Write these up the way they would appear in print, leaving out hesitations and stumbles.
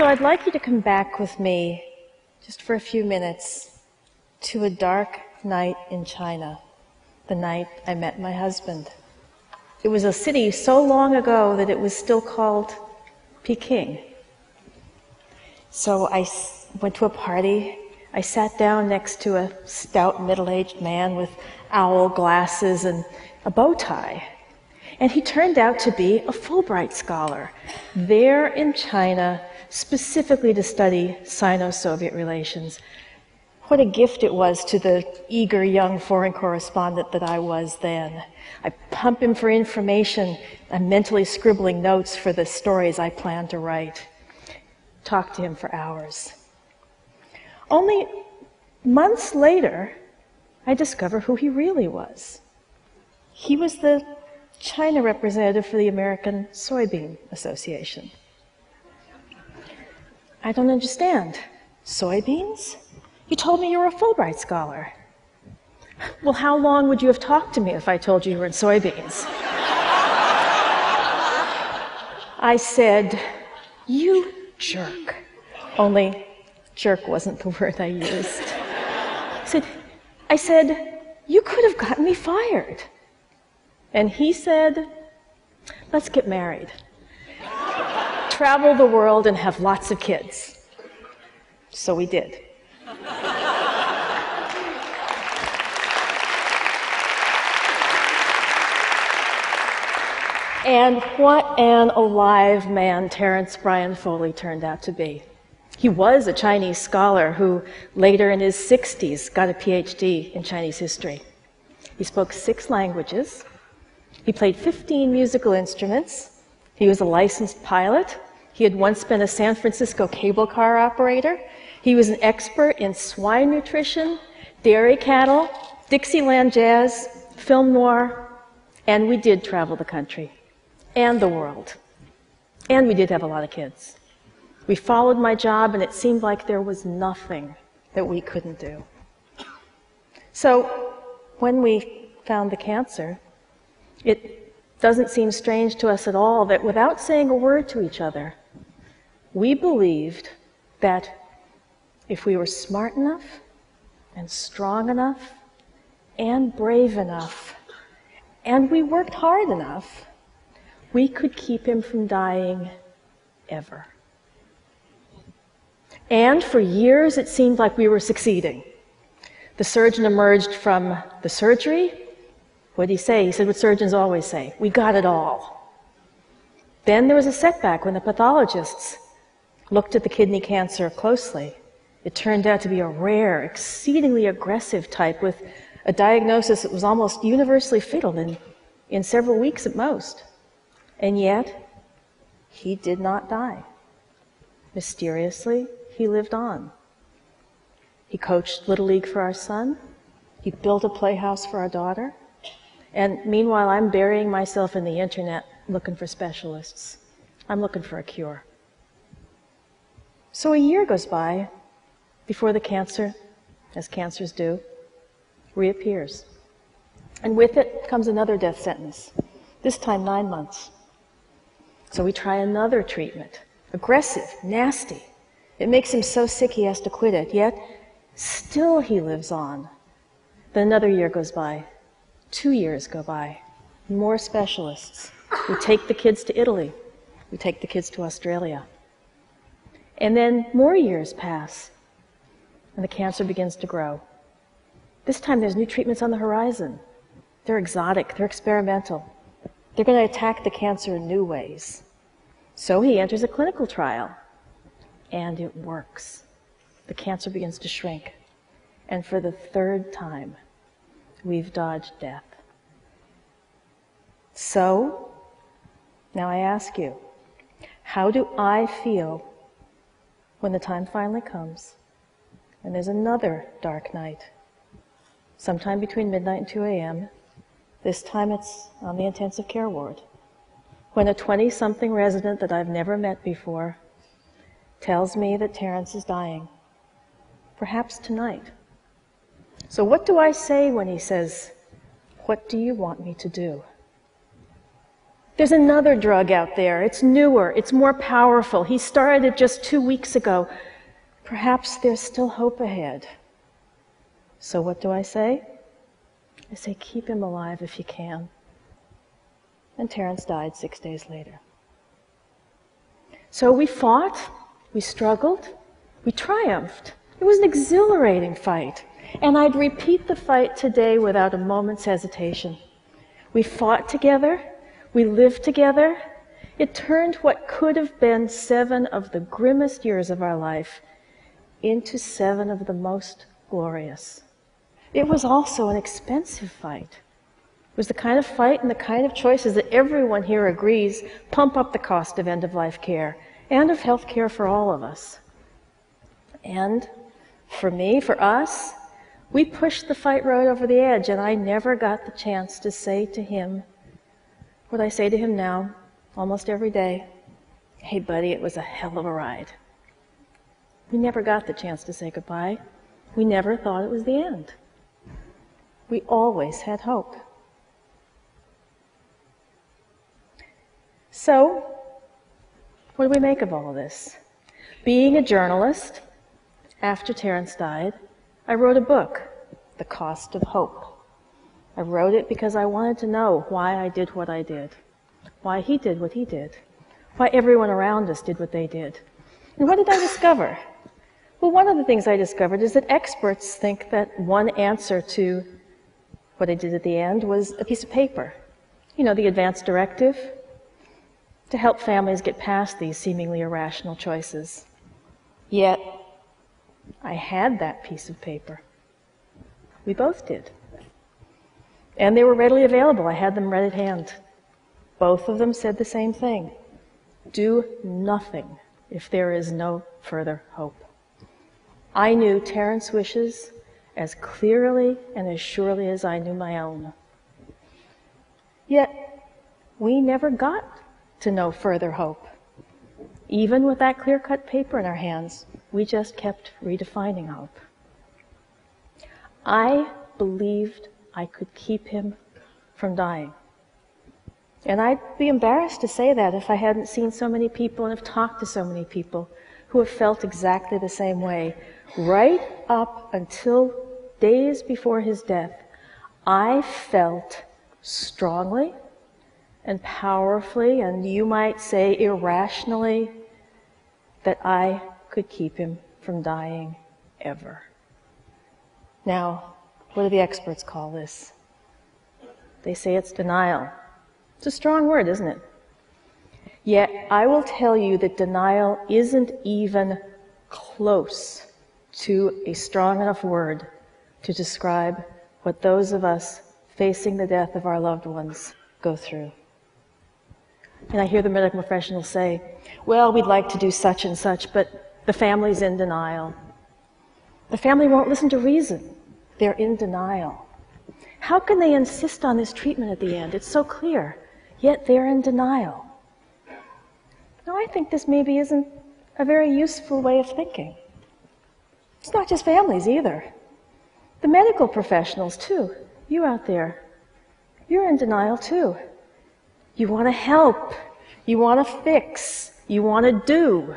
So I'd like you to come back with me just for a few minutes to a dark night in China, the night I met my husband. It was a city so long ago that it was still called Peking. So I went to a party. I sat down next to a stout middle-aged man with owl glasses and a bow tie. And he turned out to be a Fulbright scholar there in China, specifically to study Sino-Soviet relations. What a gift it was to the eager young foreign correspondent that I was then. I pump him for information. I'm mentally scribbling notes for the stories I plan to write. Talk to him for hours. Only months later, I discover who he really was. He was the China representative for the American Soybean Association. I don't understand. Soybeans? You told me you were a Fulbright scholar. Well, how long would you have talked to me if I told you were in soybeans? I said, you jerk. Only jerk wasn't the word I used. I said, you could have gotten me fired. And he said, let's get married. Travel the world and have lots of kids. So we did. And what an alive man Terence Brian Foley turned out to be. He was a Chinese scholar who later in his 60s got a PhD in Chinese history. He spoke 6 languages. He played 15 musical instruments. He was a licensed pilot. He had once been a San Francisco cable car operator. He was an expert in swine nutrition, dairy cattle, Dixieland jazz, film noir, and we did travel the country and the world. And we did have a lot of kids. We followed my job, and it seemed like there was nothing that we couldn't do. So when we found the cancer, it doesn't seem strange to us at all that without saying a word to each other, we believed that if we were smart enough and strong enough and brave enough, and we worked hard enough, we could keep him from dying ever. And for years, it seemed like we were succeeding. The surgeon emerged from the surgery. What did he say? He said what surgeons always say, we got it all. Then there was a setback when the pathologists looked at the kidney cancer closely. It turned out to be a rare, exceedingly aggressive type with a diagnosis that was almost universally fatal in several weeks at most. And yet, he did not die. Mysteriously, he lived on. He coached Little League for our son. He built a playhouse for our daughter. And meanwhile, I'm burying myself in the internet looking for specialists. I'm looking for a cure. So a year goes by before the cancer, as cancers do, reappears. And with it comes another death sentence, this time 9 months. So we try another treatment. Aggressive, nasty. It makes him so sick he has to quit it, yet still he lives on. Then another year goes by. 2 years go by. More specialists. We take the kids to Italy. We take the kids to Australia. And then more years pass, and the cancer begins to grow. This time there's new treatments on the horizon. They're exotic. They're experimental. They're going to attack the cancer in new ways. So he enters a clinical trial, and it works. The cancer begins to shrink, and for the 3rd time, we've dodged death. So, now I ask you, how do I feel when the time finally comes and there's another dark night, sometime between midnight and 2 a.m., this time it's on the intensive care ward, when a 20-something resident that I've never met before tells me that Terence is dying, perhaps tonight. So what do I say when he says, what do you want me to do? There's another drug out there. It's newer. It's more powerful. He started it just 2 weeks ago. Perhaps there's still hope ahead. So what do I say? I say, keep him alive if you can. And Terence died 6 days later. So we fought, we struggled, we triumphed. It was an exhilarating fight. And I'd repeat the fight today without a moment's hesitation. We fought together, we lived together. It turned what could have been 7 of the grimmest years of our life into 7 of the most glorious. It was also an expensive fight. It was the kind of fight and the kind of choices that everyone here agrees pump up the cost of end-of-life care and of health care for all of us. And for me, for us, we pushed the fight right over the edge, and I never got the chance to say to him what I say to him now, almost every day, "Hey, buddy, it was a hell of a ride." We never got the chance to say goodbye. We never thought it was the end. We always had hope. So, what do we make of all of this? Being a journalist, after Terence died, I wrote a book, The Cost of Hope. I wrote it because I wanted to know why I did what I did, why he did what he did, why everyone around us did what they did. And what did I discover? Well, one of the things I discovered is that experts think that one answer to what I did at the end was a piece of paper. You know, the advance directive to help families get past these seemingly irrational choices. Yet, I had that piece of paper. We both did. And they were readily available. I had them right at hand. Both of them said the same thing. Do nothing if there is no further hope. I knew Terence's wishes as clearly and as surely as I knew my own. Yet, we never got to no further hope. Even with that clear-cut paper in our hands, we just kept redefining hope. I believed I could keep him from dying. And I'd be embarrassed to say that if I hadn't seen so many people and have talked to so many people who have felt exactly the same way. Right up until days before his death, I felt strongly and powerfully, and you might say irrationally, that I could keep him from dying ever. Now, what do the experts call this? They say it's denial. It's a strong word, isn't it? Yet, I will tell you that denial isn't even close to a strong enough word to describe what those of us facing the death of our loved ones go through. And I hear the medical professionals say, well, we'd like to do such and such, but the family's in denial. The family won't listen to reason. They're in denial. How can they insist on this treatment at the end? It's so clear. Yet they're in denial. Now, I think this maybe isn't a very useful way of thinking. It's not just families either. The medical professionals, too. You out there, you're in denial, too. You want to help. You want to fix. You want to do.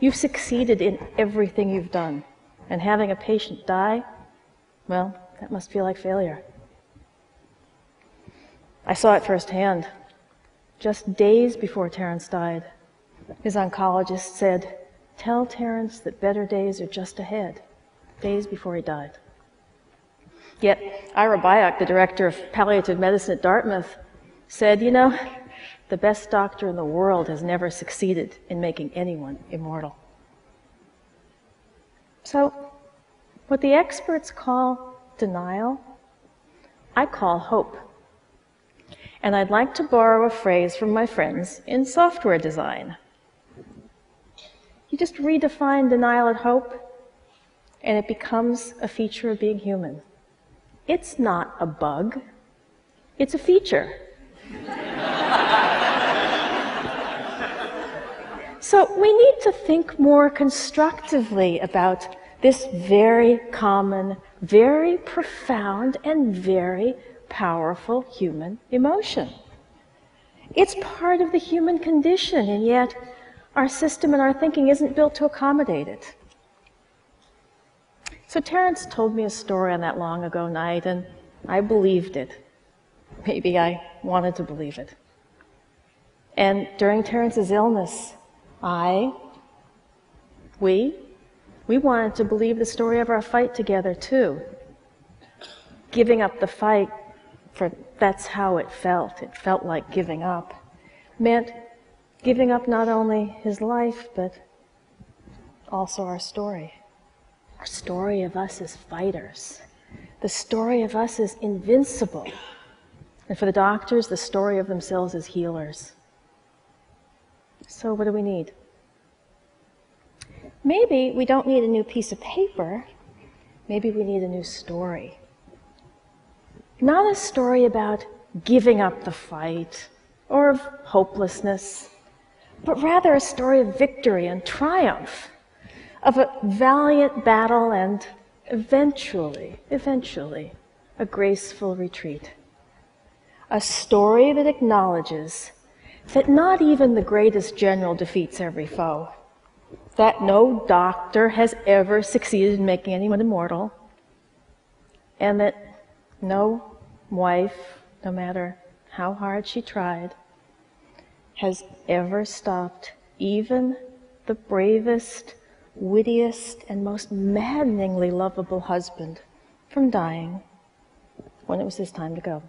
You've succeeded in everything you've done. And having a patient die, well, that must feel like failure. I saw it firsthand. Just days before Terence died, his oncologist said, "Tell Terence that better days are just ahead," days before he died. Yet Ira Byock, the director of palliative medicine at Dartmouth, said, "You know, the best doctor in the world has never succeeded in making anyone immortal." So, what the experts call denial, I call hope. And I'd like to borrow a phrase from my friends in software design. You just redefine denial and hope, and it becomes a feature of being human. It's not a bug. It's a feature. So we need to think more constructively about this very common, very profound, and very powerful human emotion. It's part of the human condition, and yet our system and our thinking isn't built to accommodate it. So Terence told me a story on that long ago night, and I believed it. Maybe I wanted to believe it. And during Terence's illness, we wanted to believe the story of our fight together, too. Giving up the fight, for that's how it felt. It felt like giving up. Meant giving up not only his life, but also our story. Our story of us as fighters. The story of us as invincible. And for the doctors, the story of themselves as healers. So what do we need? Maybe we don't need a new piece of paper. Maybe we need a new story. Not a story about giving up the fight or of hopelessness, but rather a story of victory and triumph, of a valiant battle and eventually, a graceful retreat. A story that acknowledges that not even the greatest general defeats every foe, that no doctor has ever succeeded in making anyone immortal, and that no wife, no matter how hard she tried, has ever stopped even the bravest, wittiest, and most maddeningly lovable husband from dying when it was his time to go.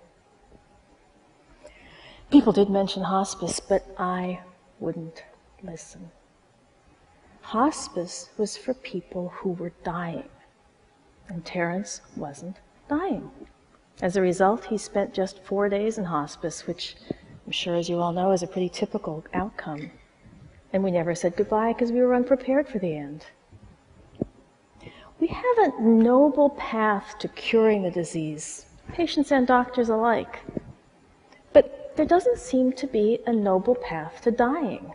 People did mention hospice, but I wouldn't listen. Hospice was for people who were dying, and Terence wasn't dying. As a result, he spent just 4 days in hospice, which I'm sure, as you all know, is a pretty typical outcome. And we never said goodbye because we were unprepared for the end. We have a noble path to curing the disease, patients and doctors alike. But there doesn't seem to be a noble path to dying.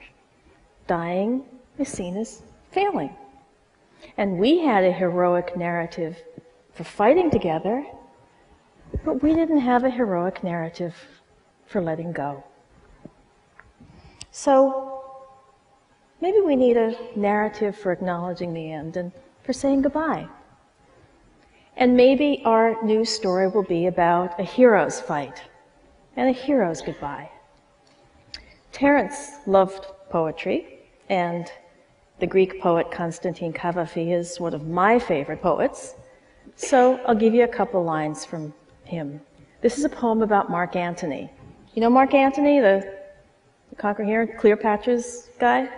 Dying is seen as failing. And we had a heroic narrative for fighting together, but we didn't have a heroic narrative for letting go. So maybe we need a narrative for acknowledging the end and for saying goodbye. And maybe our new story will be about a hero's fight and a hero's goodbye. Terence loved poetry, and the Greek poet Constantine Cavafy is one of my favorite poets. So I'll give you a couple lines from him. This is a poem about Mark Antony. You know Mark Antony, the conqueror here, Cleopatra's guy?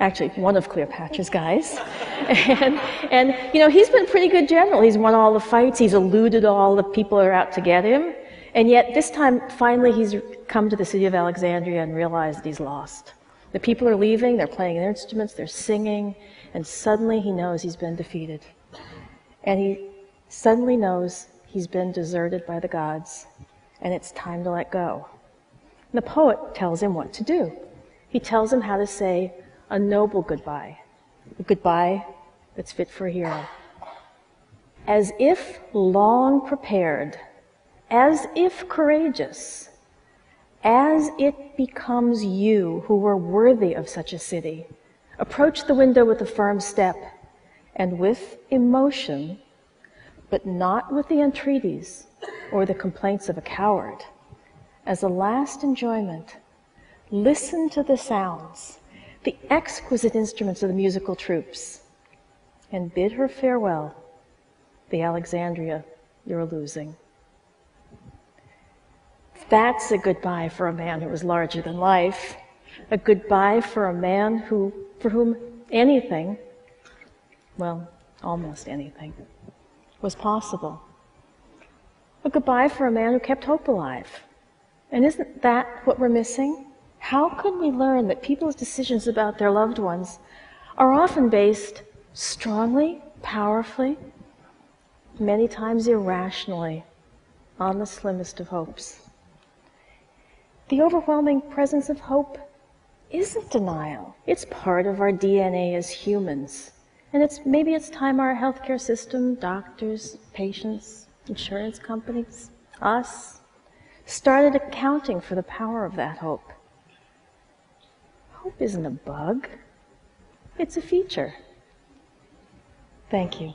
Actually, one of Cleopatra's guys. And you know, he's been pretty good general. He's won all the fights. He's eluded all the people that are out to get him. And yet this time, finally, he's come to the city of Alexandria and realized he's lost. The people are leaving. They're playing their instruments. They're singing. And suddenly he knows he's been defeated. And he suddenly knows he's been deserted by the gods, and it's time to let go. And the poet tells him what to do. He tells him how to say a noble goodbye, a goodbye that's fit for a hero. As if long prepared, as if courageous, as it becomes you who were worthy of such a city, approach the window with a firm step, and with emotion, but not with the entreaties or the complaints of a coward. As a last enjoyment, listen to the sounds, the exquisite instruments of the musical troops, and bid her farewell, the Alexandria you're losing. That's a goodbye for a man who was larger than life, a goodbye for a man for whom anything, well, almost anything, was possible. A goodbye for a man who kept hope alive. And isn't that what we're missing? How can we learn that people's decisions about their loved ones are often based strongly, powerfully, many times irrationally, on the slimmest of hopes? The overwhelming presence of hope isn't denial. It's part of our DNA as humans. And maybe it's time our healthcare system, doctors, patients, insurance companies, us, started accounting for the power of that hope. Hope isn't a bug, it's a feature. Thank you.